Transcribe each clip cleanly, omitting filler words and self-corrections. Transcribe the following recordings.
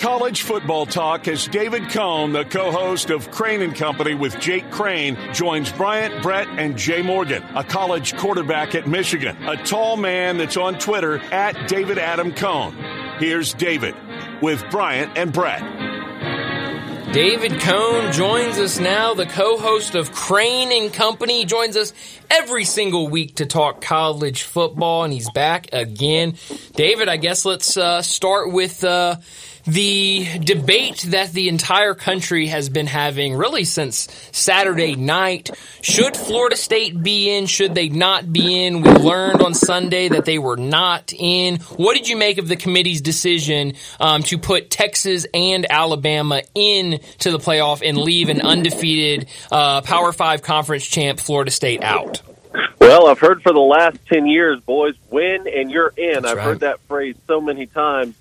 college football talk as David Cone, the co-host of Crane and Company with Jake Crane, joins Bryant, Brett, and Jay Morgan, a college quarterback at Michigan, a tall man that's on Twitter at David Adam Cone. Here's David with Bryant and Brett. David Cone joins us now, the co-host of Crane and Company. He joins us every single week to talk college football, and he's back again. David, I guess let's start with the debate that the entire country has been having really since Saturday night. Should Florida State be in? Should they not be in? We learned on Sunday that they were not in. What did you make of the committee's decision to put Texas and Alabama in to the playoff and leave an undefeated Power 5 conference champ Florida State out? Well, I've heard for the last 10 years, boys, win and you're in. That's right. I've heard that phrase so many times.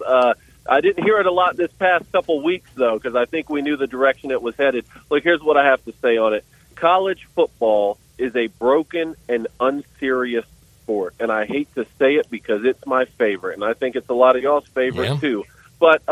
I didn't hear it a lot this past couple weeks, though, because I think we knew the direction it was headed. Look, here's what I have to say on it. College football is a broken and unserious sport, and I hate to say it because it's my favorite, and I think it's a lot of y'all's favorite, too. But,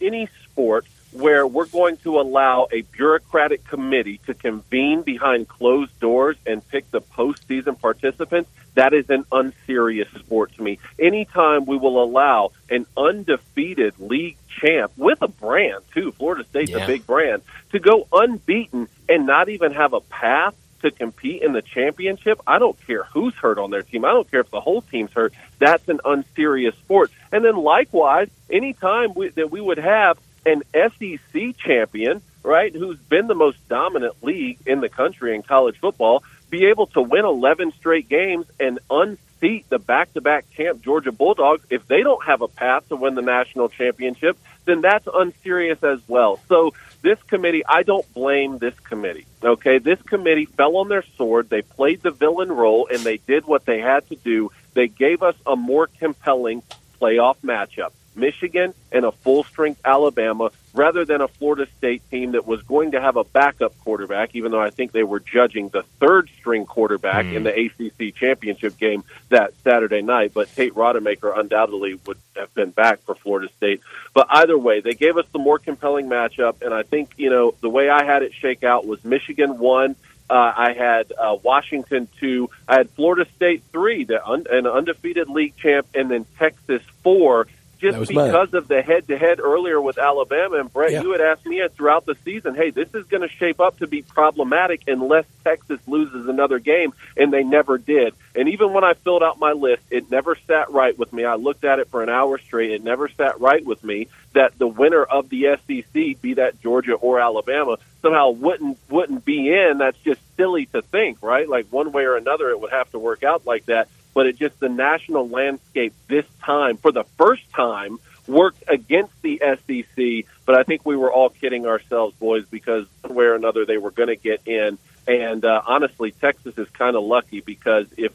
any sport where we're going to allow a bureaucratic committee to convene behind closed doors and pick the postseason participants, that is an unserious sport to me. Anytime we will allow an undefeated league champ with a brand, too, Florida State's a big brand, to go unbeaten and not even have a path to compete in the championship, I don't care who's hurt on their team. I don't care if the whole team's hurt. That's an unserious sport. And then likewise, anytime that we would have an SEC champion, right, who's been the most dominant league in the country in college football, be able to win 11 straight games and unseat the back-to-back champ Georgia Bulldogs, if they don't have a path to win the national championship, then that's unserious as well. So this committee, I don't blame this committee, okay? This committee fell on their sword. They played the villain role, and they did what they had to do. They gave us a more compelling playoff matchup, Michigan and a full-strength Alabama, rather than a Florida State team that was going to have a backup quarterback, even though I think they were judging the third-string quarterback in the ACC championship game that Saturday night. But Tate Rodemaker undoubtedly would have been back for Florida State. But either way, they gave us the more compelling matchup, and I think, the way I had it shake out was Michigan won. I had Washington 2. I had Florida State 3, an undefeated league champ, and then Texas 4, just because of the head-to-head earlier with Alabama. And, Brett, you had asked me throughout the season, hey, this is going to shape up to be problematic unless Texas loses another game, and they never did. And even when I filled out my list, it never sat right with me. I looked at it for an hour straight. It never sat right with me that the winner of the SEC, be that Georgia or Alabama, somehow wouldn't be in. That's just silly to think, right? Like one way or another it would have to work out like that. But it just, the national landscape this time, for the first time, worked against the SEC. But I think we were all kidding ourselves, boys, because one way or another they were going to get in. And honestly, Texas is kind of lucky because if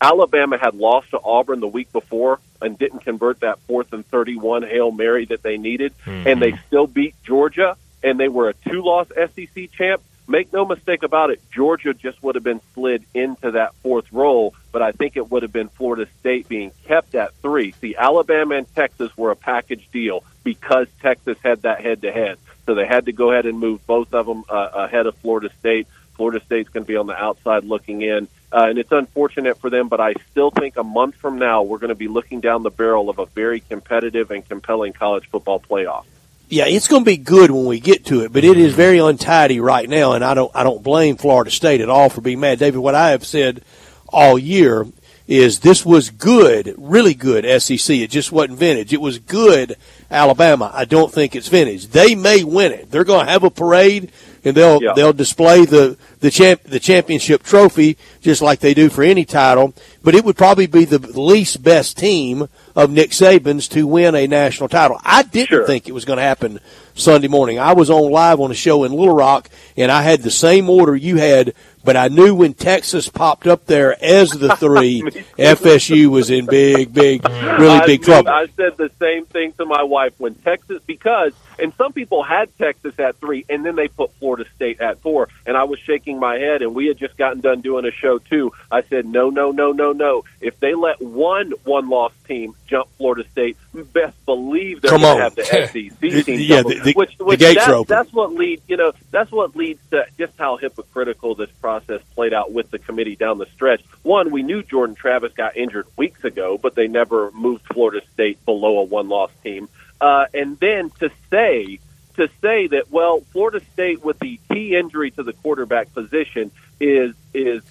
Alabama had lost to Auburn the week before and didn't convert that 4th and 31 Hail Mary that they needed, and they still beat Georgia, and they were a 2-loss SEC champ, make no mistake about it, Georgia just would have been slid into that 4th role, but I think it would have been Florida State being kept at 3. See, Alabama and Texas were a package deal because Texas had that head-to-head. So they had to go ahead and move both of them ahead of Florida State. Florida State's going to be on the outside looking in, and it's unfortunate for them, but I still think a month from now we're going to be looking down the barrel of a very competitive and compelling college football playoff. Yeah, it's going to be good when we get to it, but it is very untidy right now, and I don't blame Florida State at all for being mad. David, what I have said all year is this was good, really good SEC. It just wasn't vintage. It was good Alabama. I don't think it's vintage. They may win it. They're going to have a parade, and they'll display the championship trophy just like they do for any title. But it would probably be the least best team of Nick Saban's to win a national title. I didn't think it was going to happen Sunday morning. I was on live on a show in Little Rock, and I had the same order you had, but I knew when Texas popped up there as the 3, FSU was in really big trouble. I said the same thing to my wife when Texas, and some people had Texas at 3, and then they put Florida State at 4, and I was shaking my head, and we had just gotten done doing a show, too. I said, no. If they let one one-loss team jump Florida State, you best believe they're going to have the SEC team. Yeah, the gates are open. That's what leads to just how hypocritical this process played out with the committee down the stretch. One, we knew Jordan Travis got injured weeks ago, but they never moved Florida State below a one-loss team. And then to say that, well, Florida State with the key injury to the quarterback position is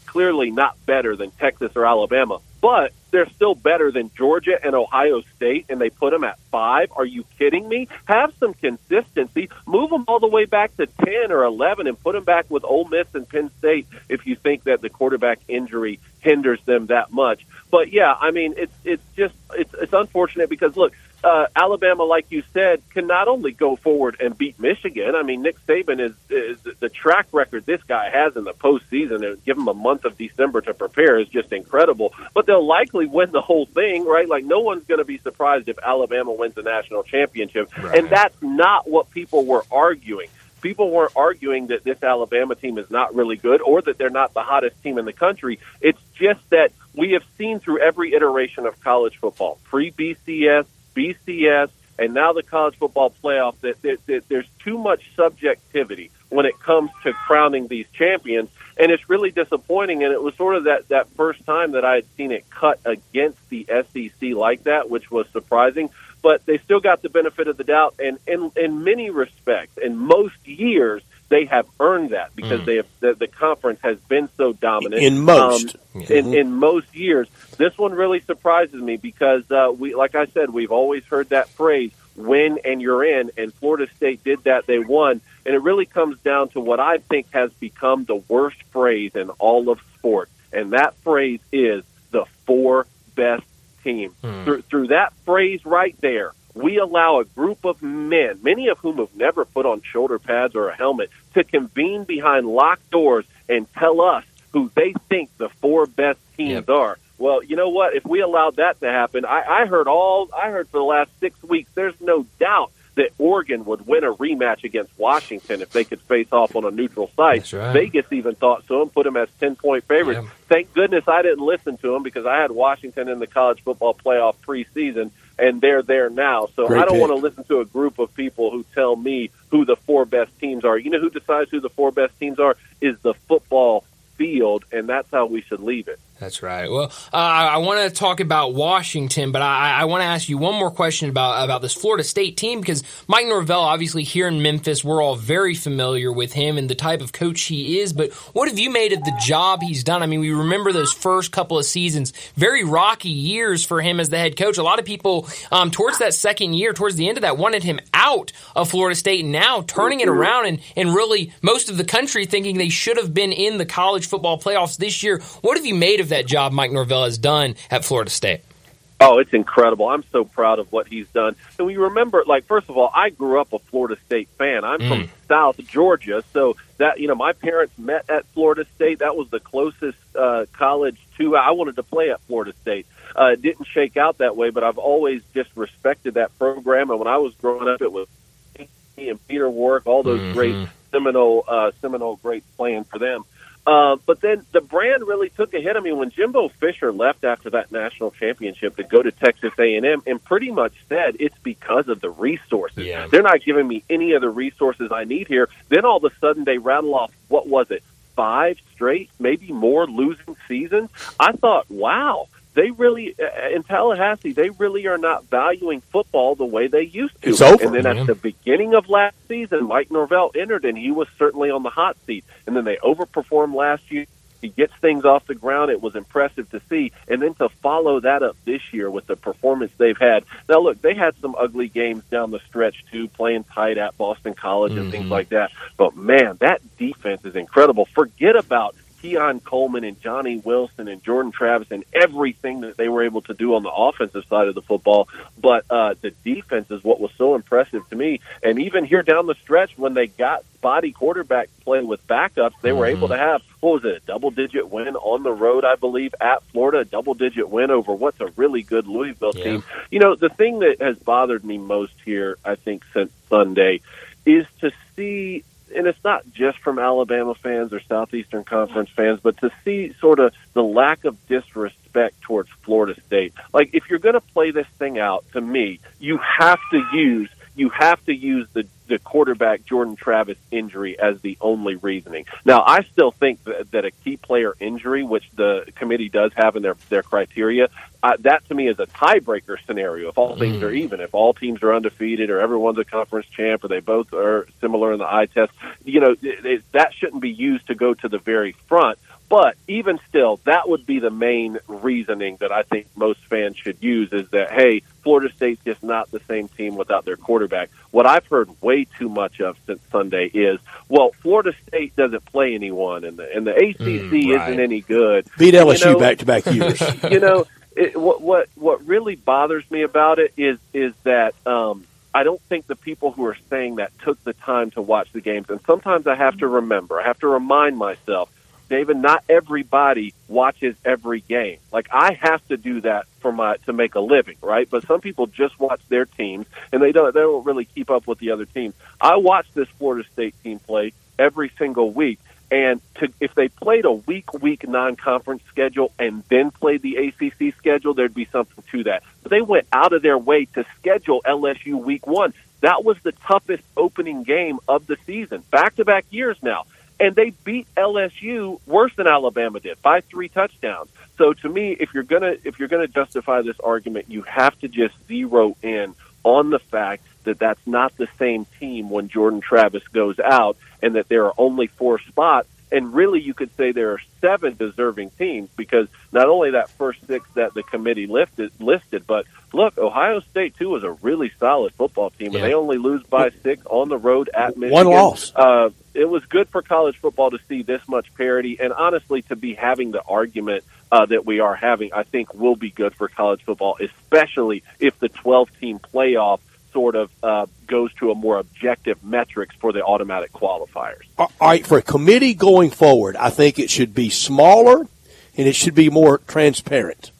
clearly not better than Texas or Alabama, but they're still better than Georgia and Ohio State, and they put them at 5. Are you kidding me? Have some consistency. Move them all the way back to 10 or 11 and put them back with Ole Miss and Penn State if you think that the quarterback injury hinders them that much. But, yeah, I mean, it's just unfortunate because, look, Alabama, like you said, can not only go forward and beat Michigan. I mean, Nick Saban is the track record this guy has in the postseason. And give him a month of December to prepare is just incredible. But they'll likely win the whole thing, right? Like, no one's going to be surprised if Alabama wins the national championship. Right. And that's not what people were arguing. People weren't arguing that this Alabama team is not really good or that they're not the hottest team in the country. It's just that we have seen through every iteration of college football, pre-BCS, BCS, and now the college football playoff, that there's too much subjectivity when it comes to crowning these champions, and it's really disappointing. And it was sort of that first time that I had seen it cut against the SEC like that, which was surprising. But they still got the benefit of the doubt, and in many respects, in most years, they have earned that because they have, the conference has been so dominant. In most years. This one really surprises me because, like I said, we've always heard that phrase, win and you're in, and Florida State did that. They won. And it really comes down to what I think has become the worst phrase in all of sport, and that phrase is the 4 best teams. Through that phrase right there, we allow a group of men, many of whom have never put on shoulder pads or a helmet, to convene behind locked doors and tell us who they think the 4 best teams are. Well, you know what? If we allowed that to happen, I heard for the last 6 weeks, there's no doubt that Oregon would win a rematch against Washington if they could face off on a neutral site. Right. Vegas even thought so and put them as 10-point favorites. Yeah. Thank goodness I didn't listen to them because I had Washington in the college football playoff preseason, and they're there now. So great I don't pick. Want to listen to a group of people who tell me who the 4 best teams are. You know who decides who the 4 best teams are? Is the football field, and that's how we should leave it. That's right. Well, I want to talk about Washington, but I want to ask you one more question about this Florida State team, because Mike Norvell, obviously here in Memphis, we're all very familiar with him and the type of coach he is, but what have you made of the job he's done? I mean, we remember those first couple of seasons, very rocky years for him as the head coach. A lot of people towards that second year, towards the end of that, wanted him out of Florida State, and now turning it around and really most of the country thinking they should have been in the college football playoffs this year. What have you made of that job Mike Norvell has done at Florida State? Oh, it's incredible. I'm so proud of what he's done. And we remember, like, first of all, I grew up a Florida State fan. I'm from South Georgia, so that, you know, my parents met at Florida State. That was the closest college to, I wanted to play at Florida State. It didn't shake out that way, but I've always just respected that program. And when I was growing up, it was he and Peter Warwick, all those great Seminole greats playing for them. But then the brand really took a hit. I mean, when Jimbo Fisher left after that national championship to go to Texas A&M and pretty much said it's because of the resources. Yeah. They're not giving me any of the resources I need here. Then all of a sudden they rattle off, what was it, 5 straight, maybe more losing seasons? I thought, wow. They really, in Tallahassee, they really are not valuing football the way they used to. It's over, and then at the beginning of last season, Mike Norvell entered, and he was certainly on the hot seat. And then they overperformed last year. He gets things off the ground. It was impressive to see. And then to follow that up this year with the performance they've had. Now, look, they had some ugly games down the stretch, too, playing tight at Boston College and things like that. But, man, that defense is incredible. Forget about Keon Coleman and Johnny Wilson and Jordan Travis and everything that they were able to do on the offensive side of the football. But the defense is what was so impressive to me. And even here down the stretch, when they got spotty quarterback play with backups, they were able to have, what was it, a double-digit win on the road, I believe, at Florida, a double-digit win over what's a really good Louisville team. You know, the thing that has bothered me most here, I think, since Sunday is to see, and it's not just from Alabama fans or Southeastern Conference fans, but to see sort of the lack of disrespect respect towards Florida State. Like, if you're going to play this thing out, to me, you have to use the quarterback Jordan Travis injury as the only reasoning. Now, I still think that a key player injury, which the committee does have in their criteria, that to me is a tiebreaker scenario. If all things are even, if all teams are undefeated, or everyone's a conference champ, or they both are similar in the eye test, you know, that shouldn't be used to go to the very front. But even still, that would be the main reasoning that I think most fans should use, is that, hey, Florida State's just not the same team without their quarterback. What I've heard way too much of since Sunday is, well, Florida State doesn't play anyone, and the ACC isn't any good. Beat LSU back-to-back years. You know, what really bothers me about it is that I don't think the people who are saying that took the time to watch the games. And sometimes I have to remind myself, David, not everybody watches every game. Like, I have to do that to make a living, right? But some people just watch their teams, and they don't really keep up with the other teams. I watch this Florida State team play every single week, and if they played a week non-conference schedule and then played the ACC schedule, there'd be something to that. But they went out of their way to schedule LSU week one. That was the toughest opening game of the season, back-to-back years now. And they beat LSU worse than Alabama did by 3 touchdowns. So to me, if you're gonna justify this argument, you have to just zero in on the fact that that's not the same team when Jordan Travis goes out, and that there are only 4 spots. And really, you could say there are 7 deserving teams, because not only that first 6 that the committee listed, but look, Ohio State, too, is a really solid football team, and they only lose by 6 on the road at Michigan. One loss. It was good for college football to see this much parity, and honestly, to be having the argument that we are having, I think will be good for college football, especially if the 12-team playoff sort of goes to a more objective metrics for the automatic qualifiers. All right, for a committee going forward, I think it should be smaller and it should be more transparent.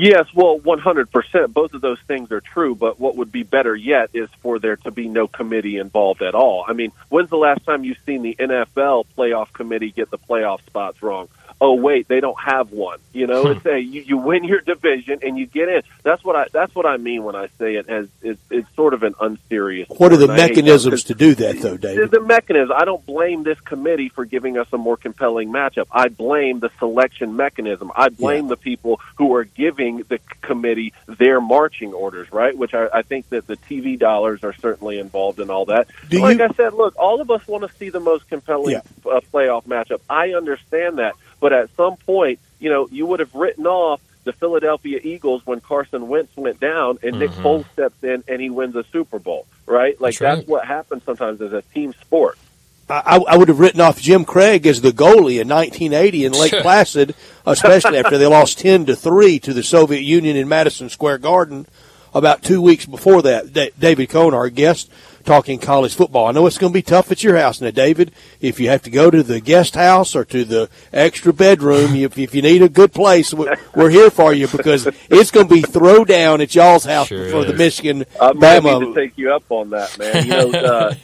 Yes, well, 100%. Both of those things are true, but what would be better yet is for there to be no committee involved at all. I mean, when's the last time you've seen the NFL playoff committee get the playoff spots wrong? Oh wait, they don't have one. You know, it's you win your division and you get in. That's what I mean when I say it as it's sort of an unserious. What are the mechanisms to do that, though, David? The mechanism. I don't blame this committee for giving us a more compelling matchup. I blame the selection mechanism. I blame the people who are giving the committee their marching orders, right? Which I think that the TV dollars are certainly involved in all that. I said, look, all of us want to see the most compelling playoff matchup. I understand that. But at some point, you know, you would have written off the Philadelphia Eagles when Carson Wentz went down and Nick Foles steps in and he wins a Super Bowl, right? Like, that's what happens sometimes as a team sport. I would have written off Jim Craig as the goalie in 1980 in Lake Placid, especially after they lost 10-3 to the Soviet Union in Madison Square Garden about 2 weeks before that. David Cone, our guest, talking college football. I know it's going to be tough at your house now, David. If you have to go to the guest house or to the extra bedroom, if you need a good place, we're here for you, because it's going to be throw down at y'all's house for the Michigan. I'm happy to take you up on that, man. You know,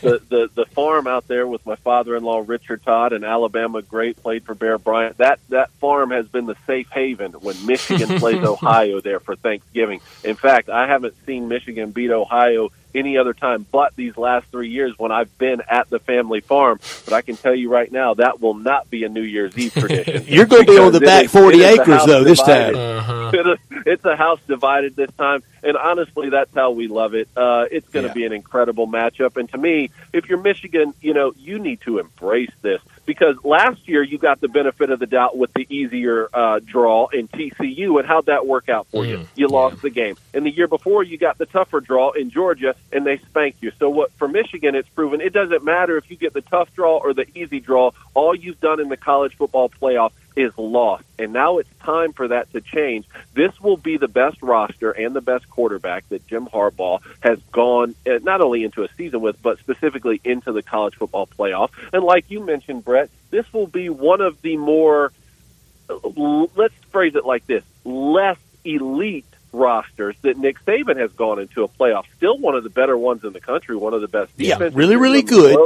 the farm out there with my father-in-law Richard Todd, an Alabama great, played for Bear Bryant. That farm has been the safe haven when Michigan plays Ohio there for Thanksgiving. In fact, I haven't seen Michigan beat Ohio any other time but these last 3 years when I've been at the family farm. But I can tell you right now, that will not be a New Year's Eve tradition. You're going to be on the back 40 acres, though, this time. It's a house divided this time. And honestly, that's how we love it. It's going to be an incredible matchup. And to me, if you're Michigan, you know, you need to embrace this. Because last year you got the benefit of the doubt with the easier draw in TCU, and how'd that work out for you? You lost the game. And the year before you got the tougher draw in Georgia, and they spanked you. So what for Michigan, it's proven it doesn't matter if you get the tough draw or the easy draw. All you've done in the college football playoff is lost, and now it's time for that to change. This will be the best roster and the best quarterback that Jim Harbaugh has gone not only into a season with, but specifically into the college football playoff. And like you mentioned, Brett, this will be one of the more, let's phrase it like this, less elite rosters that Nick Saban has gone into a playoff. Still one of the better ones in the country, one of the best defenses. Yeah, really, really good.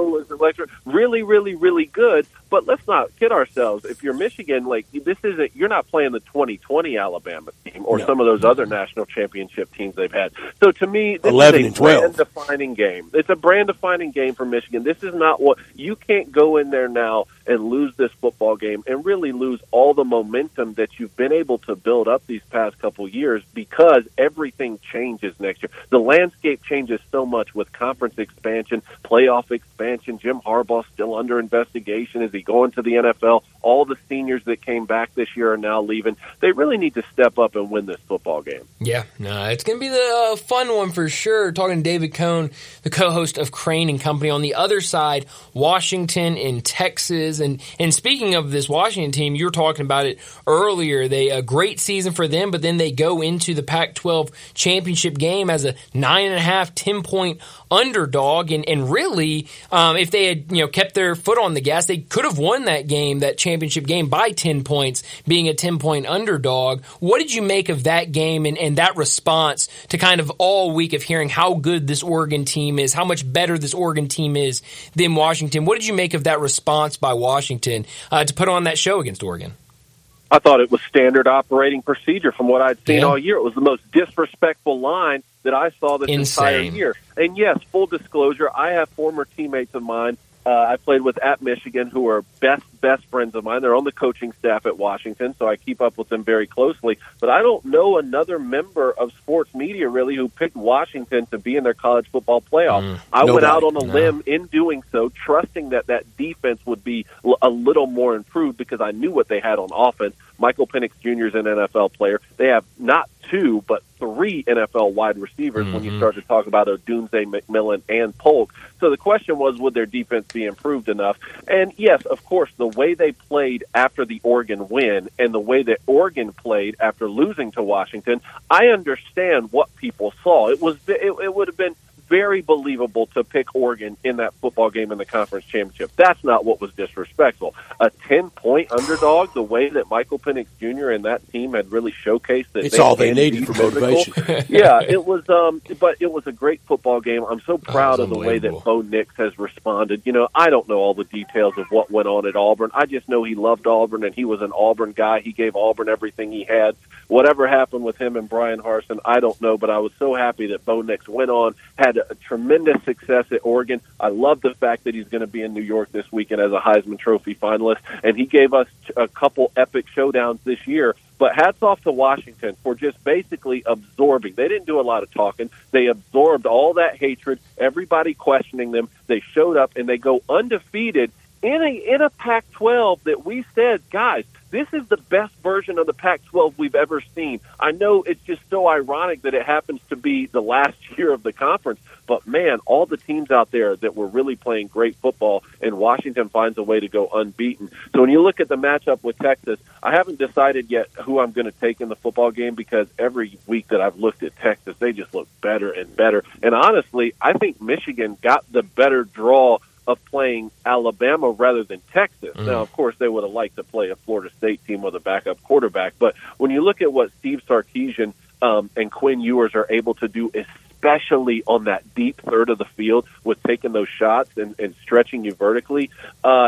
Really, really, really good. But let's not kid ourselves. If you're Michigan, like, this isn't, you're not playing the 2020 Alabama team or some of those other national championship teams they've had. So to me, this is a brand-defining game. It's a brand-defining game for Michigan. This is not what you can't go in there now and lose this football game and really lose all the momentum that you've been able to build up these past couple years, because everything changes next year. The landscape changes so much with conference expansion, playoff expansion. Jim Harbaugh still under investigation. Is he going to the NFL? All the seniors that came back this year are now leaving. They really need to step up and win this football game. Yeah, no, it's going to be the fun one for sure. Talking to David Cone, the co-host of Crane and Company. On the other side, Washington and Texas. And speaking of this Washington team, you were talking about it earlier. They a great season for them, but then they go into the Pac-12 championship game as a 9.5, 10-point underdog. And really, if they had kept their foot on the gas, they could have won that game, that championship game, by 10 points, being a 10-point underdog. What did you make of that game and that response to kind of all week of hearing how good this Oregon team is, how much better this Oregon team is than Washington? What did you make of that response by Washington to put on that show against Oregon? I thought it was standard operating procedure from what I'd seen all year. It was the most disrespectful line that I saw this entire year. And yes, full disclosure, I have former teammates of mine I played with at Michigan who are best friends of mine. They're on the coaching staff at Washington, so I keep up with them very closely. But I don't know another member of sports media, really, who picked Washington to be in their college football playoff. I went out on a limb in doing so, trusting that that defense would be a little more improved because I knew what they had on offense. Michael Penix Jr. is an NFL player. They have not two, but three NFL wide receivers when you start to talk about Odunze, McMillan, and Polk. So the question was, would their defense be improved enough? And yes, of course, the way they played after the Oregon win and the way that Oregon played after losing to Washington, I understand what people saw. It would have been very believable to pick Oregon in that football game in the conference championship. That's not what was disrespectful. A 10-point underdog, the way that Michael Penix Jr. and that team had really showcased that it's all they needed for motivation. Yeah, it was. But it was a great football game. I'm so proud of the way that Bo Nix has responded. I don't know all the details of what went on at Auburn. I just know he loved Auburn and he was an Auburn guy. He gave Auburn everything he had. Whatever happened with him and Brian Harsin, I don't know, but I was so happy that Bo Nix went on, had a tremendous success at Oregon. I love the fact that he's going to be in New York this weekend as a Heisman Trophy finalist, and he gave us a couple epic showdowns this year. But hats off to Washington for just basically absorbing. They didn't do a lot of talking. They absorbed all that hatred, everybody questioning them. They showed up, and they go undefeated in a Pac-12 that we said, guys, this is the best version of the Pac-12 we've ever seen. I know it's just so ironic that it happens to be the last year of the conference, but, man, all the teams out there that were really playing great football, and Washington finds a way to go unbeaten. So when you look at the matchup with Texas, I haven't decided yet who I'm going to take in the football game because every week that I've looked at Texas, they just look better and better. And, honestly, I think Michigan got the better draw of playing Alabama rather than Texas. Now, of course, they would have liked to play a Florida State team with a backup quarterback, but when you look at what Steve Sarkisian and Quinn Ewers are able to do, especially on that deep third of the field with taking those shots and stretching you vertically,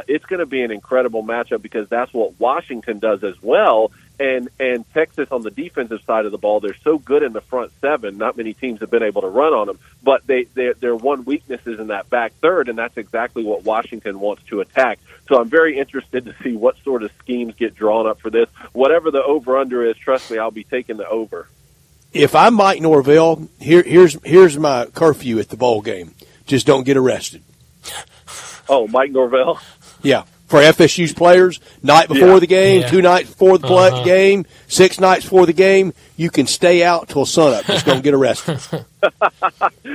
it's going to be an incredible matchup because that's what Washington does as well. And Texas on the defensive side of the ball, they're so good in the front seven. Not many teams have been able to run on them, but their one weakness is in that back third, and that's exactly what Washington wants to attack. So I'm very interested to see what sort of schemes get drawn up for this. Whatever the over-under is, trust me, I'll be taking the over. If I'm Mike Norvell, here's my curfew at the bowl game. Just don't get arrested. Oh, Mike Norvell? Yeah. For FSU's players, night before the game, 2 nights before the game, 6 nights before the game, you can stay out till sunup. Just don't get arrested. I hear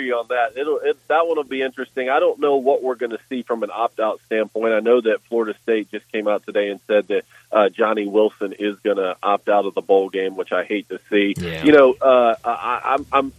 you on that. That one will be interesting. I don't know what we're going to see from an opt-out standpoint. I know that Florida State just came out today and said that Johnny Wilson is going to opt out of the bowl game, which I hate to see. Yeah.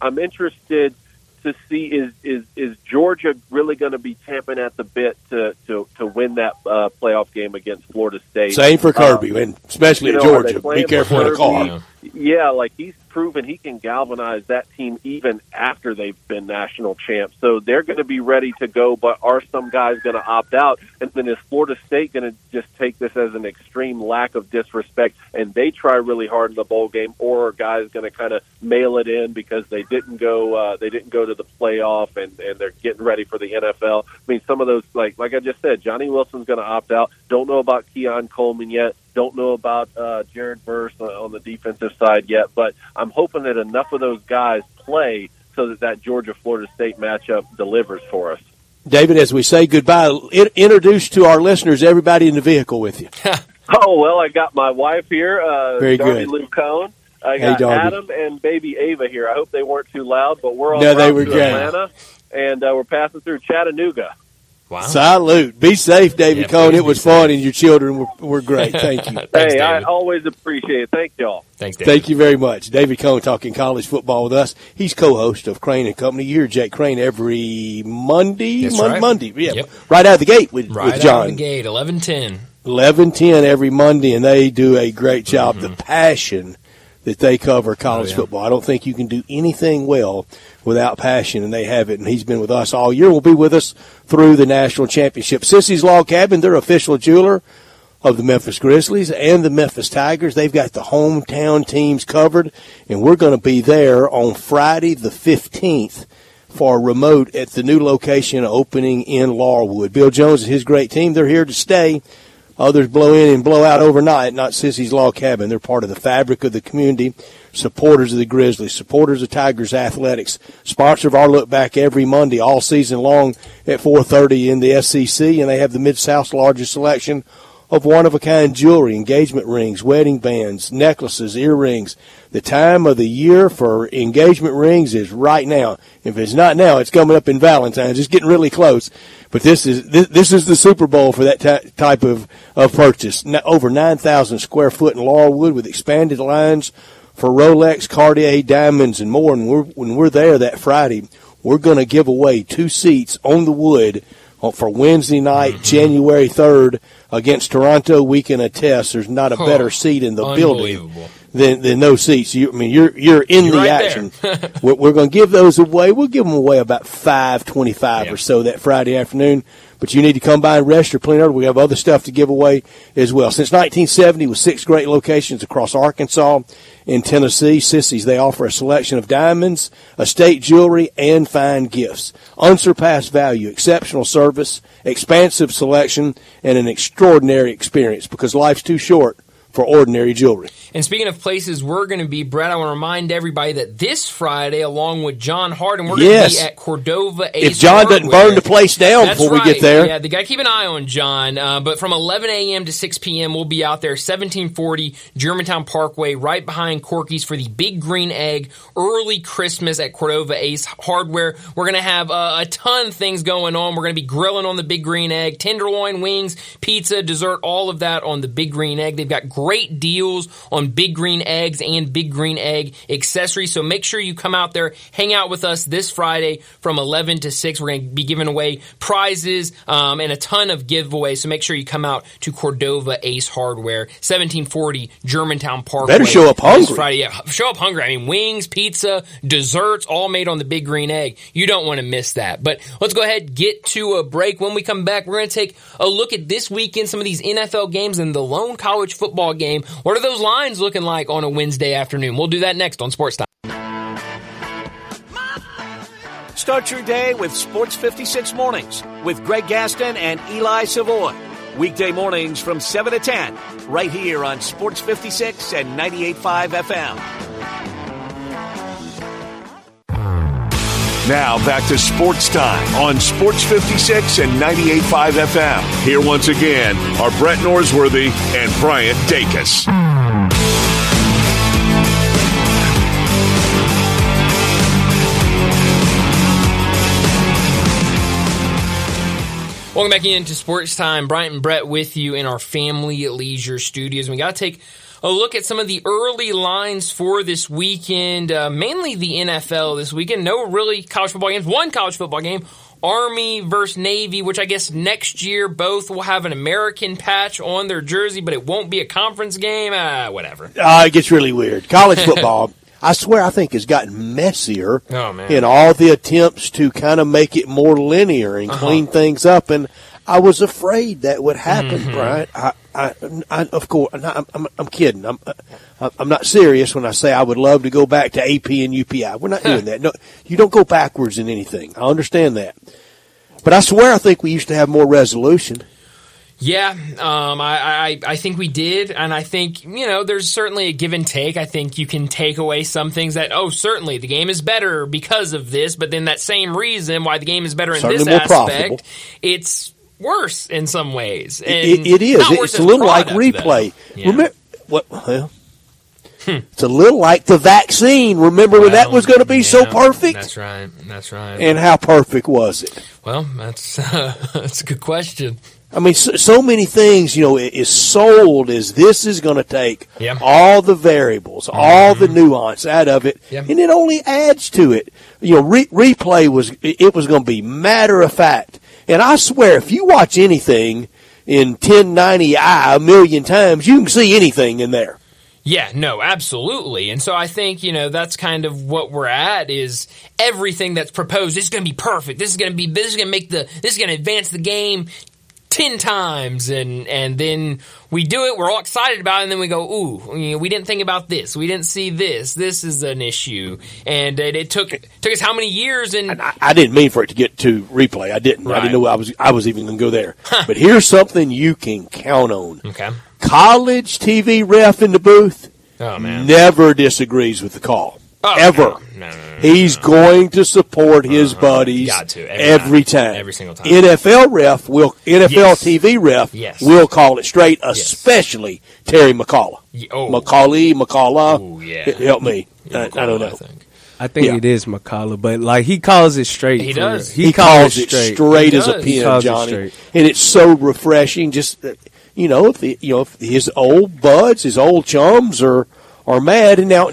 I'm interested to see is Georgia really going to be tamping at the bit to win that playoff game against Florida State? Same for Kirby, and especially Georgia. Be careful of the call. yeah, like he's proven he can galvanize that team even after they've been national champs. So they're going to be ready to go, but are some guys going to opt out? And then is Florida State going to just take this as an extreme lack of disrespect and they try really hard in the bowl game, or are guys going to kind of mail it in because they didn't go to the playoff and they're getting ready for the NFL? I mean, some of those, like I just said, Johnny Wilson's going to opt out. Don't know about Keon Coleman yet. Don't know about Jared Verse on the defensive side yet, but I'm hoping that enough of those guys play so that Georgia-Florida State matchup delivers for us. David, as we say goodbye, introduce to our listeners everybody in the vehicle with you. Oh, well, I got my wife here, Darby Lou Cohn. I got Adam and baby Ava here. I hope they weren't too loud, but we're on road to Atlanta, and we're passing through Chattanooga. Wow. Salute. Be safe, David Cone. It was fun, and your children were great. Thank you. Thanks, I always appreciate it. Thank y'all. Thanks, David. Thank you very much. David Cone talking college football with us. He's co-host of Crane and Company. You hear Jake Crane every Monday. That's right. Monday. Yeah. Yep. Right out of the gate with John. Right out of the gate, 11:10. 11:10 every Monday, and they do a great job. Mm-hmm. The passion that they cover college football. I don't think you can do anything well without passion, and they have it, and he's been with us all year. Will be with us through the national championship. Sissy's Log Cabin, they're official jeweler of the Memphis Grizzlies and the Memphis Tigers. They've got the hometown teams covered, and we're going to be there on Friday the 15th for a remote at the new location opening in Laurelwood. Bill Jones and his great team, they're here to stay. Others blow in and blow out overnight, not Sissy's Log Cabin. They're part of the fabric of the community, supporters of the Grizzlies, supporters of Tigers Athletics, sponsor of our look back every Monday all season long at 4:30 in the SEC, and they have the Mid-South's largest selection of one-of-a-kind jewelry, engagement rings, wedding bands, necklaces, earrings. The time of the year for engagement rings is right now. If it's not now, it's coming up in Valentine's. It's getting really close. But this is the Super Bowl for that type of purchase. Over 9,000 square foot in Laurelwood with expanded lines for Rolex, Cartier, diamonds, and more. And when we're there that Friday, we're going to give away 2 seats on the wood for Wednesday night, January 3rd, against Toronto. We can attest there's not a better seat in the building than those seats. You're in the action. We're going to give those away. We'll give them away about 5:25 or so that Friday afternoon. But you need to come by and register plenty early. We have other stuff to give away as well. Since 1970, with 6 great locations across Arkansas and Tennessee, Sissy's, they offer a selection of diamonds, estate jewelry, and fine gifts. Unsurpassed value, exceptional service, expansive selection, and an extraordinary experience, because life's too short for ordinary jewelry. And speaking of places we're going to be, Brett, I want to remind everybody that this Friday, along with John Harden, we're going to be at Cordova Ace Hardware. If John doesn't burn the place down before we get there. Yeah, they got to keep an eye on John. But from 11 a.m. to 6 p.m., we'll be out there, 1740 Germantown Parkway, right behind Corky's, for the Big Green Egg, early Christmas at Cordova Ace Hardware. We're going to have a ton of things going on. We're going to be grilling on the Big Green Egg, tenderloin, wings, pizza, dessert, all of that on the Big Green Egg. They've got great deals on Big Green Eggs and Big Green Egg accessories. So make sure you come out there, hang out with us this Friday from 11 to 6. We're going to be giving away prizes and a ton of giveaways. So make sure you come out to Cordova Ace Hardware, 1740 Germantown Parkway. Better show up hungry. Friday. Yeah, show up hungry. I mean, wings, pizza, desserts, all made on the Big Green Egg. You don't want to miss that. But let's go ahead, get to a break. When we come back, we're going to take a look at this weekend, some of these NFL games and the lone college football game. What are those lines looking like on a Wednesday afternoon? We'll do that next on Sports Time. Start your day with Sports 56 Mornings with Greg Gaston and Eli Savoy. Weekday mornings from 7 to 10 right here on Sports 56 and 98.5 FM. Now back to Sports Time on Sports 56 and 98.5 FM. Here once again are Brett Norsworthy and Bryant Dacus. Welcome back into Sports Time. Bryant and Brett with you in our Family Leisure Studios. We got to take a look at some of the early lines for this weekend, mainly the NFL this weekend. No really college football games. One college football game. Army versus Navy, which I guess next year both will have an American patch on their jersey, but it won't be a conference game. Whatever. It gets really weird. College football, I swear, I think has gotten messier in all the attempts to kind of make it more linear and clean things up. And I was afraid that would happen, Bryant. Of course, I'm kidding. I'm not serious when I say I would love to go back to AP and UPI. We're not doing that. No, you don't go backwards in anything. I understand that. But I swear I think we used to have more resolution. Yeah, I think we did, and I think, you know, there's certainly a give and take. I think you can take away some things that, oh, certainly the game is better because of this, but then that same reason why the game is better in certainly this aspect, profitable. It's worse in some ways. And it is. It's a little product, like replay. Yeah. Remember, it's a little like the vaccine. Remember when that was going to be so perfect? That's right. That's right. And how perfect was it? Well, that's a good question. I mean, so many things, you know, is sold as this is going to take all the variables, all the nuance out of it, and it only adds to it. You know, replay was going to be matter of fact. And I swear, if you watch anything in 1090i a million times, you can see anything in there. Yeah, no, absolutely. And so I think, you know, that's kind of what we're at is everything that's proposed. This is going to be perfect. This is going to advance the game 10 times, and then we do it, we're all excited about it, and then we go, ooh, you know, we didn't think about this, we didn't see this, this is an issue. And it took us how many years? And I didn't mean for it to get to replay. I didn't know I was even going to go there. But here's something you can count on. Okay. College TV ref in the booth never disagrees with the call. Oh, ever. No. He's going to support his buddies every time. Every single time. TV ref will call it straight, especially Terry McCullough. McCullough. Ooh, yeah. Help me. I don't know. I think it is McCullough, but like he calls it straight. He does. He calls it straight as a pin, Johnny. And it's so refreshing. Just, you know, if his old buds, his old chums are mad, and now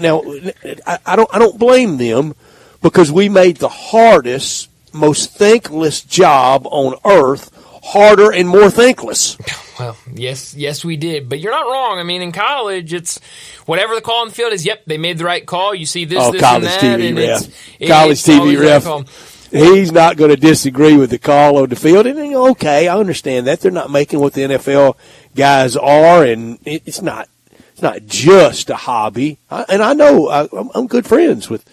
I don't blame them, because we made the hardest, most thankless job on earth harder and more thankless. Well, yes we did, but you're not wrong. I mean, in college, it's whatever the call on the field is. Yep, they made the right call. You see this, this, and that. College TV ref. He's not going to disagree with the call on the field. And okay, I understand that they're not making what the NFL guys are, and it's not. Not just a hobby, and I know I'm good friends with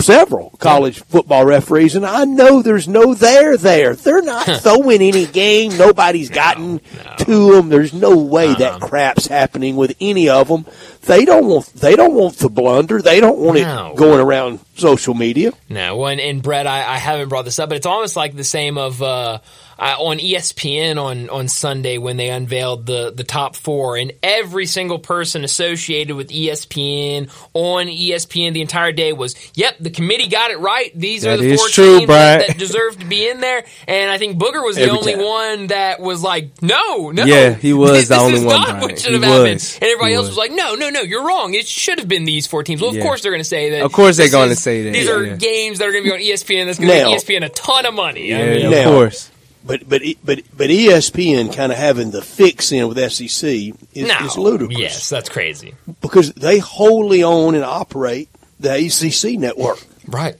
several college football referees, and I know there's no there. They're not throwing any game. Nobody's gotten to them. There's no way that crap's happening with any of them. They don't want the blunder. They don't want it going around social media. No, and Brett, I haven't brought this up, but it's almost like the same of. On ESPN on Sunday when they unveiled the top four, and every single person associated with ESPN on ESPN the entire day was, yep, the committee got it right. These are the 4 teams that deserve to be in there. And I think Booger was the only one that was like, no. Yeah, he was the only one. This is not what should have happened. And everybody else was like, no, you're wrong. It should have been these 4 teams. Well, of course they're going to say that. Of course they're going to say that. These are games that are going to be on ESPN. That's going to make ESPN a ton of money. Yeah, of course. But ESPN kind of having the fix in with SEC is ludicrous. Yes, that's crazy. Because they wholly own and operate the ACC network. Right.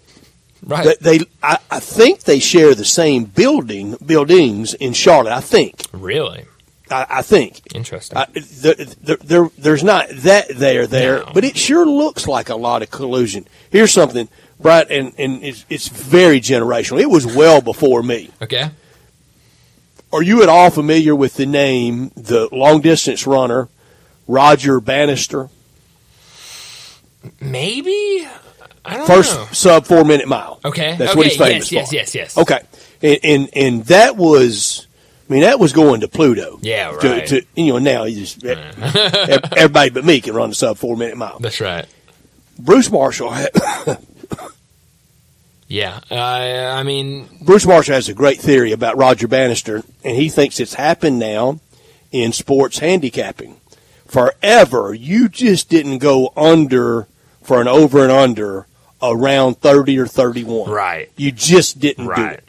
I think they share the same buildings in Charlotte. I think. Really? I think. Interesting. There's not that there, but it sure looks like a lot of collusion. Here's something, Brett, and it's very generational. It was well before me. Okay. Are you at all familiar with the name, the long-distance runner, Roger Bannister? Maybe? I don't know. First sub-4-minute mile. Okay. That's what he's famous for. Yes. Okay. And that was, I mean, that was going to Pluto. Yeah, right. To, you know, now you just, everybody but me can run the sub-4-minute mile. That's right. Bruce Marshall Bruce Marshall has a great theory about Roger Bannister, and he thinks it's happened now in sports handicapping. Forever, you just didn't go under for an over and under around 30 or 31. Right. You just didn't do it.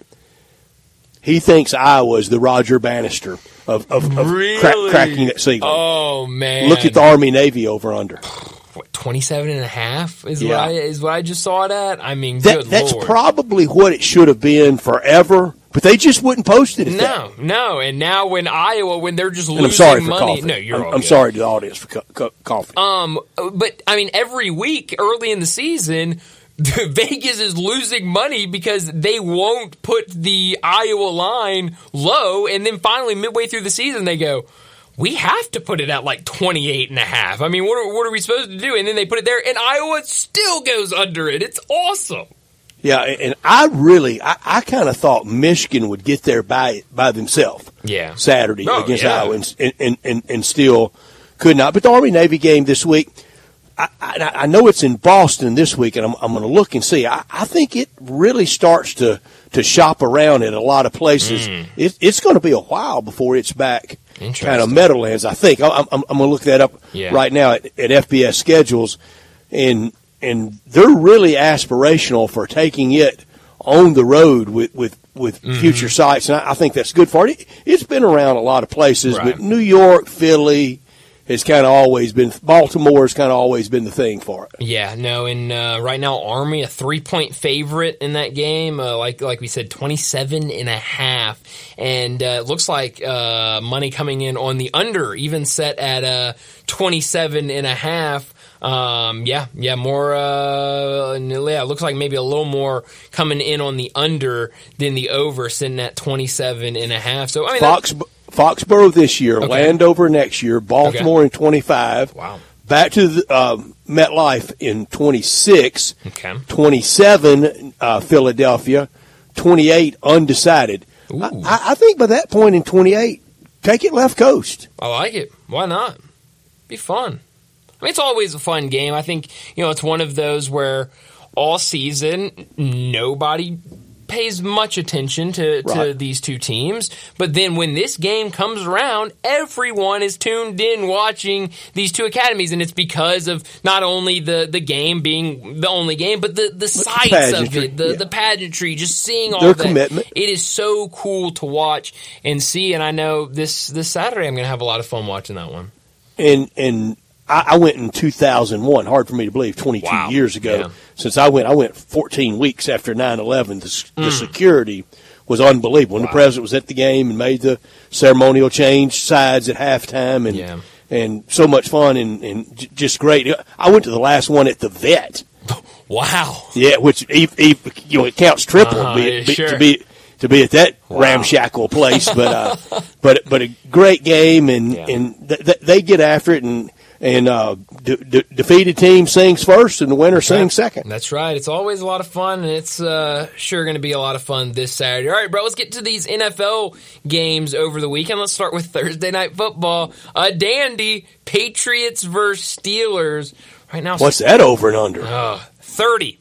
He thinks Iowa is the Roger Bannister of really? cracking at Sealy. Oh, man. Look at the Army-Navy over-under. What, 27.5 is what I just saw it at? I mean, good Lord. That's probably what it should have been forever, but they just wouldn't post it. No. And now when Iowa, when they're just losing money. I'm sorry for coughing. No, you're all I'm good. Sorry to the audience for coughing. But, I mean, every week early in the season, Vegas is losing money because they won't put the Iowa line low, and then finally midway through the season they go, we have to put it at like 28.5. I mean, what are we supposed to do? And then they put it there, and Iowa still goes under it. It's awesome. Yeah, and I kind of thought Michigan would get there by themselves. Yeah, Saturday against Iowa, and still could not. But the Army-Navy game this week, I know it's in Boston this week, and I'm going to look and see. I think it really starts to shop around at a lot of places. It's going to be a while before it's back kind of Meadowlands, I think. I'm going to look that up right now at FBS schedules, and they're really aspirational for taking it on the road with future sites, and I think that's good for it. It's been around a lot of places, but New York, Philly, it's kind of always been – Baltimore's kind of always been the thing for it. Yeah, no, and right now Army, a 3-point favorite in that game, like we said, 27.5. And it looks like money coming in on the under, even set at 27.5. More. It looks like maybe a little more coming in on the under than the over, sitting at 27.5. So I mean, Foxborough this year, Landover next year, Baltimore in 25. Wow. Back to the, MetLife in 26. Okay. 27, Philadelphia. 28, undecided. I think by that point in 28, take it left coast. I like it. Why not? Be fun. I mean, it's always a fun game. I think, it's one of those where all season, nobody pays much attention to these two teams, but then when this game comes around, everyone is tuned in watching these two academies, and it's because of not only the game being the only game, but the sights of it, the pageantry, just seeing all their commitment. It is so cool to watch and see, and I know this Saturday I'm going to have a lot of fun watching that one. And I went in 2001, hard for me to believe, 22 years ago. Yeah. Since I went 14 weeks after 9/11. The security was unbelievable. And the president was at the game and made the ceremonial change sides at halftime. And and so much fun and just great. I went to the last one at the Vet. Wow. Yeah, which it counts triple to be at that ramshackle place. But but a great game, and they get after it. And defeated team sings first, and the winner sings second. That's right. It's always a lot of fun, and it's sure going to be a lot of fun this Saturday. All right, bro, let's get to these NFL games over the weekend. Let's start with Thursday Night Football. Dandy, Patriots versus Steelers. Right now, what's that over and under? 30.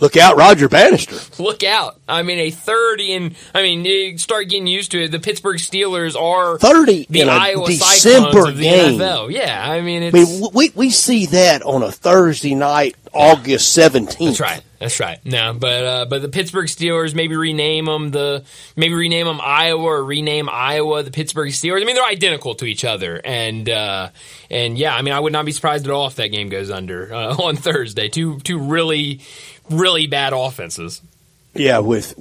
Look out, Roger Bannister. Look out. I mean, a 30, and I mean, you start getting used to it. The Pittsburgh Steelers are 30 the in Iowa December of the game. NFL. Yeah, I mean, we see that on a Thursday night, August 17th. That's right. No, but the Pittsburgh Steelers, maybe rename them Iowa, or rename Iowa the Pittsburgh Steelers. I mean, they're identical to each other, and yeah, I mean, I would not be surprised at all if that game goes under on Thursday. Two really, really bad offenses. Yeah, with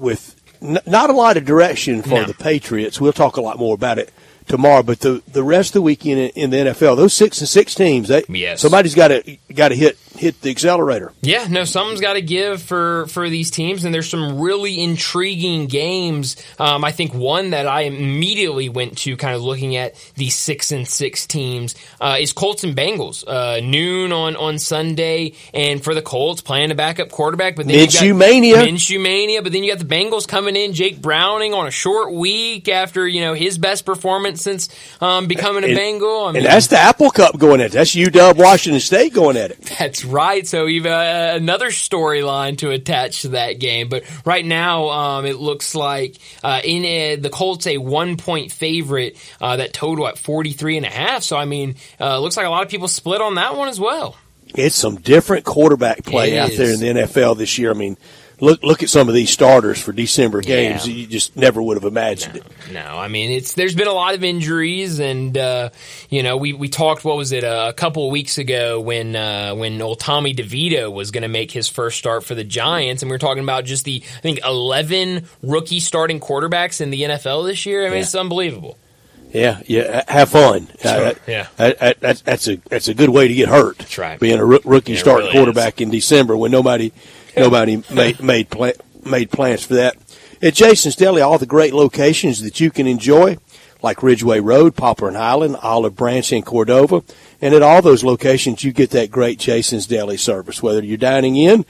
not a lot of direction for the Patriots. We'll talk a lot more about it tomorrow, but the rest of the weekend in the NFL, those 6-6 teams, somebody's got to hit the accelerator. Yeah, no, something's got to give for these teams, and there's some really intriguing games. I think one that I immediately went to, kind of looking at these 6-6 teams, is Colts and Bengals. Noon on Sunday, and for the Colts, playing a backup quarterback, but then Minshew Mania, but then you got the Bengals coming in, Jake Browning on a short week after his best performance since becoming a Bengal. I mean, and that's the Apple Cup going at it. That's UW Washington State going at it. That's right. So even another storyline to attach to that game. But right now it looks like in the Colts a 1-point favorite, that total at 43.5. So, I mean, looks like a lot of people split on that one as well. It's some different quarterback play out there in the NFL this year. I mean, Look at some of these starters for December games. Yeah. You just never would have imagined it. No, I mean, there's been a lot of injuries, and we talked. What was it? A couple of weeks ago when old Tommy DeVito was going to make his first start for the Giants, and we were talking about just the 11 rookie starting quarterbacks in the NFL this year. I mean, it's unbelievable. Yeah. Have fun. Sure. That's a good way to get hurt. That's right. Being a rookie starting really quarterback in December when nobody made plans for that. At Jason's Deli, all the great locations that you can enjoy, like Ridgeway Road, Poplar and Highland, Olive Branch, and Cordova. And at all those locations, you get that great Jason's Deli service. Whether you're dining in,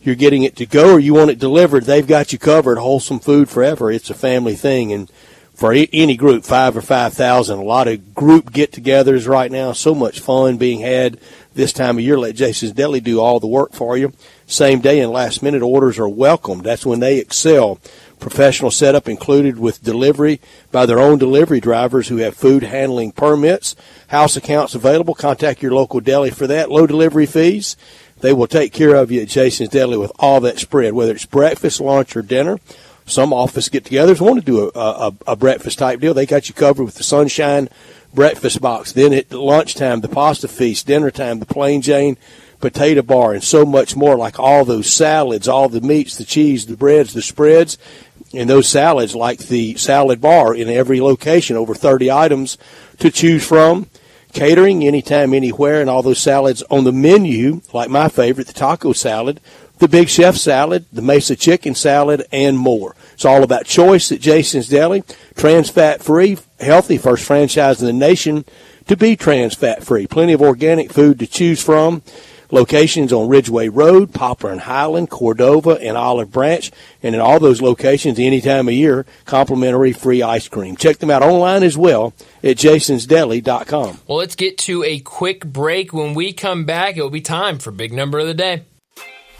you're getting it to go, or you want it delivered, they've got you covered. Wholesome food forever. It's a family thing. And for any group, 5 or 5,000, a lot of group get-togethers right now. So much fun being had this time of year. Let Jason's Deli do all the work for you. Same day and last-minute orders are welcome. That's when they excel. Professional setup included with delivery by their own delivery drivers who have food handling permits. House accounts available. Contact your local deli for that. Low delivery fees. They will take care of you at Jason's Deli with all that spread, whether it's breakfast, lunch, or dinner. Some office get-togethers want to do a breakfast-type deal. They got you covered with the Sunshine Breakfast Box. Then at lunchtime, the Pasta Feast. Dinner time, the Plain Jane Potato Bar, and so much more, like all those salads, all the meats, the cheese, the breads, the spreads. And those salads, like the salad bar in every location, over 30 items to choose from. Catering anytime, anywhere, and all those salads on the menu, like my favorite, the taco salad, the Big Chef salad, the Mesa chicken salad, and more. It's all about choice at Jason's Deli. Trans fat-free, healthy, first franchise in the nation to be trans fat-free. Plenty of organic food to choose from. Locations on Ridgeway Road, Poplar and Highland, Cordova, and Olive Branch. And in all those locations, any time of year, complimentary free ice cream. Check them out online as well at jasonsdeli.com. Well, let's get to a quick break. When we come back, it'll be time for Big Number of the Day.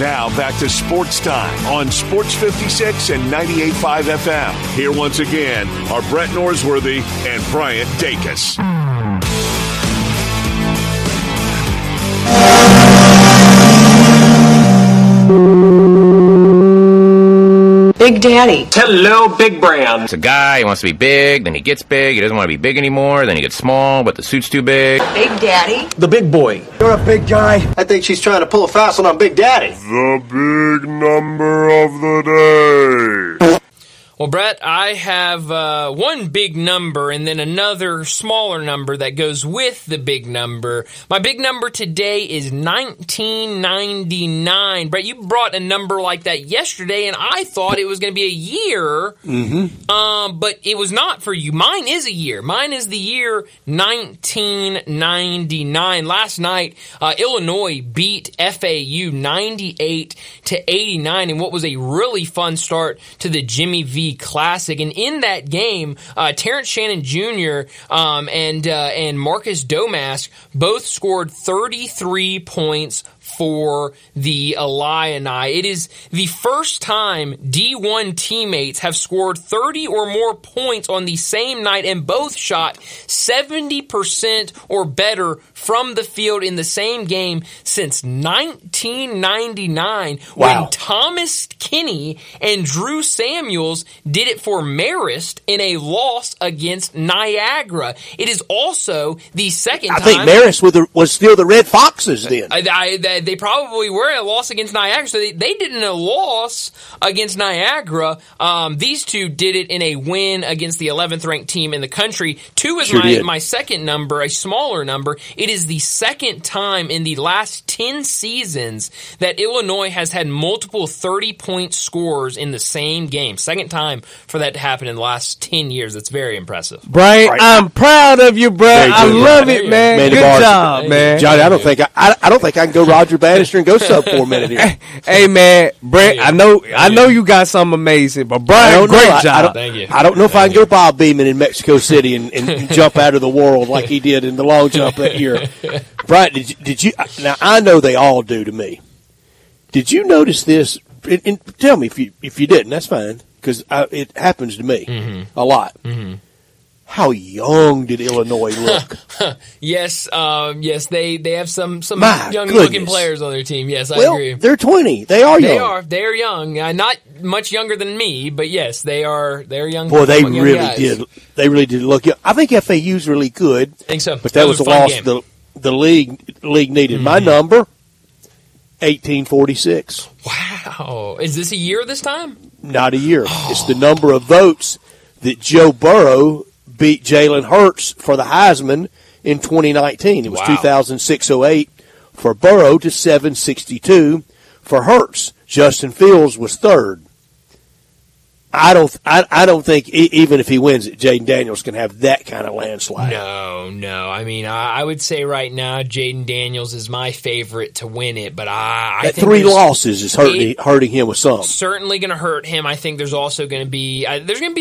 Now back to Sports Time on Sports 56 and 98.5 FM. Here once again are Brett Norsworthy and Bryant Dacus. Big Daddy. Hello, Big Brown. It's a guy, he wants to be big, then he gets big, he doesn't want to be big anymore, then he gets small, but the suit's too big. Big Daddy. The big boy. You're a big guy. I think she's trying to pull a fast one on Big Daddy. The big number of the day. Well, Brett, I have one big number and then another smaller number that goes with the big number. My big number today is 1999. Brett, you brought a number like that yesterday, and I thought it was going to be a year, but it was not for you. Mine is a year. Mine is the year 1999. Last night, Illinois beat FAU 98-89 in what was a really fun start to the Jimmy V Classic. And in that game, Terrence Shannon Jr. and Marcus Domask both scored 33 points for the Illini. It is the first time D1 teammates have scored 30 or more points on the same night, and both shot 70% or better from the field in the same game since 1999, when Thomas Kinney and Drew Samuels did it for Marist in a loss against Niagara. It is also the second time. I think Marist was still the Red Foxes then. They probably were in a loss against Niagara. So they did in a loss against Niagara. These two did it in a win against the 11th ranked team in the country. Two is my second number, a smaller number. It is the second time in the last 10 seasons that Illinois has had multiple 30-point scores in the same game. Second time for that to happen in the last 10 years. That's very impressive. Brian, I'm proud of you, bro. I love it, man. Good job, man. Johnny, I don't think I can go Roger Roger Bannister and go sub 4 minute here. Hey man, Brett, yeah. I know you got something amazing, but Brian, great job. I don't know if I can go Bob Beeman in Mexico City and jump out of the world like he did in the long jump that year. Brian, did you? Now I know they all do to me. Did you notice this? And tell me if you didn't. That's fine because it happens to me a lot. Mm-hmm. How young did Illinois look? Yes, they have some young-looking players on their team. Yes, I agree. They're 20. They are young. They are young. Not much younger than me, but yes, they are young. Boy, they really did. They really did look young. I think FAU's really good. I think so. But that was a loss game. The league needed. Mm-hmm. My number, 1846. Wow. Is this a year this time? Not a year. Oh. It's the number of votes that Joe Burrow beat Jalen Hurts for the Heisman in 2019. It was 2,608 for Burrow to 762 for Hurts. Justin Fields was third. I don't think even if he wins it, Jaden Daniels can have that kind of landslide. No. I mean, I would say right now Jaden Daniels is my favorite to win it, but I think three losses is hurting him with some. Certainly going to hurt him. I think there's also going to be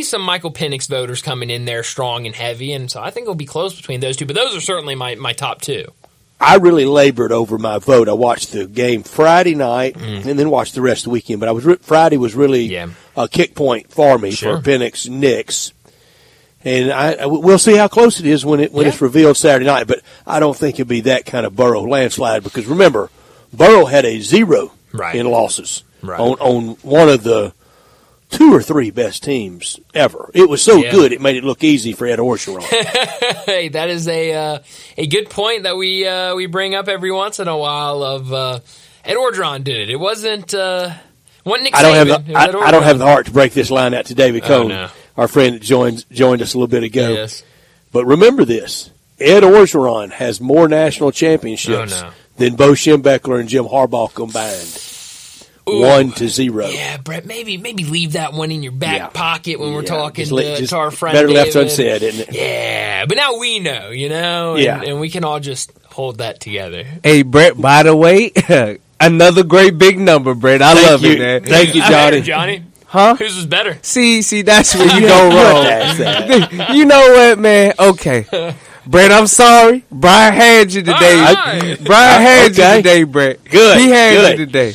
some Michael Penix voters coming in there strong and heavy, and so I think it'll be close between those two. But those are certainly my top two. I really labored over my vote. I watched the game Friday night and then watched the rest of the weekend. But Friday was really a kick point for me for Penix Knicks. And we'll see how close it is when it's revealed Saturday night. But I don't think it'll be that kind of Burrow landslide because, remember, Burrow had a zero in losses on one of the two or three best teams ever. It was so good it made it look easy for Ed Orgeron. Hey, that is a good point that we bring up every once in a while. Of Ed Orgeron did it. It wasn't Nick Saban. I don't have the heart to break this line out to David Cone, our friend that joined us a little bit ago. Yes. But remember this: Ed Orgeron has more national championships than Bo Schembechler and Jim Harbaugh combined. 1-0. Yeah, Brett, maybe leave that one in your back pocket when we're talking to our friend David. Better left unsaid, isn't it? Yeah, but now we know, and we can all just hold that together. Hey, Brett, by the way, another great big number, Brett. I love you, man. Thank you, Johnny. Johnny. Huh? Whose was better? See, that's where you go wrong. You know what, man? Okay. Brett, I'm sorry. Brian had you today. Right. Brian had you today, Brett. Good. He had you today.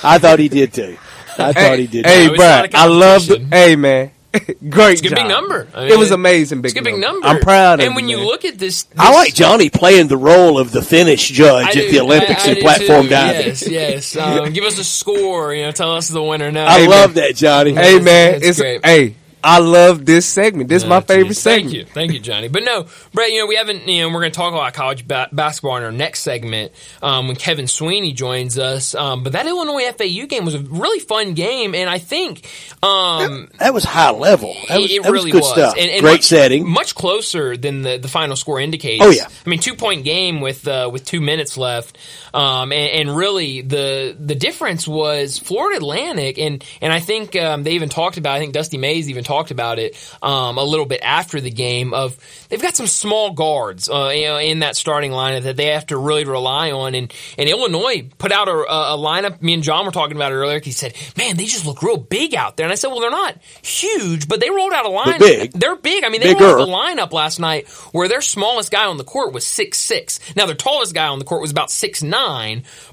I thought he did too. Thought he did. Hey, Brad, I love. Hey, man, great. It's a good big number. I mean, it was amazing. Big. It's a big number. I'm proud of. And when you look at this, I like Johnny playing the role of the Finnish judge at the Olympics in platform diving. Yes. Give us a score. Tell us the winner now. I love that, Johnny. Hey, man, it's great. Hey. I love this segment. This is my favorite segment. Thank you, Johnny. But no, Brett, we haven't, we're going to talk about college basketball in our next segment when Kevin Sweeney joins us. But that Illinois FAU game was a really fun game, and I think that was high level. That was really good stuff. And great setting. Much closer than the final score indicates. Oh, yeah. I mean, 2-point game with 2 minutes left. And really, the difference was Florida Atlantic, and I think they even talked about. I think Dusty Mays even talked about it a little bit after the game. Of they've got some small guards, in that starting lineup that they have to really rely on. And Illinois put out a lineup. Me and John were talking about it earlier. He said, "Man, they just look real big out there." And I said, "Well, they're not huge, but they rolled out a lineup. They're big. I mean, they rolled out a lineup last night where their smallest guy on the court was 6'6". Now their tallest guy on the court was about 6'9".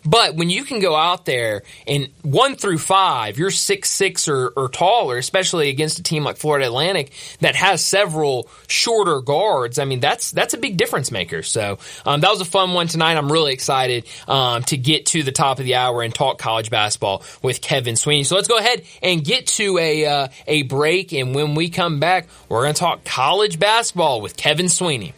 But when you can go out there and 1 through 5, you're 6'6" or taller, especially against a team like Florida Atlantic that has several shorter guards. I mean, that's a big difference maker. So that was a fun one tonight. I'm really excited to get to the top of the hour and talk college basketball with Kevin Sweeney. So let's go ahead and get to a break. And when we come back, we're going to talk college basketball with Kevin Sweeney.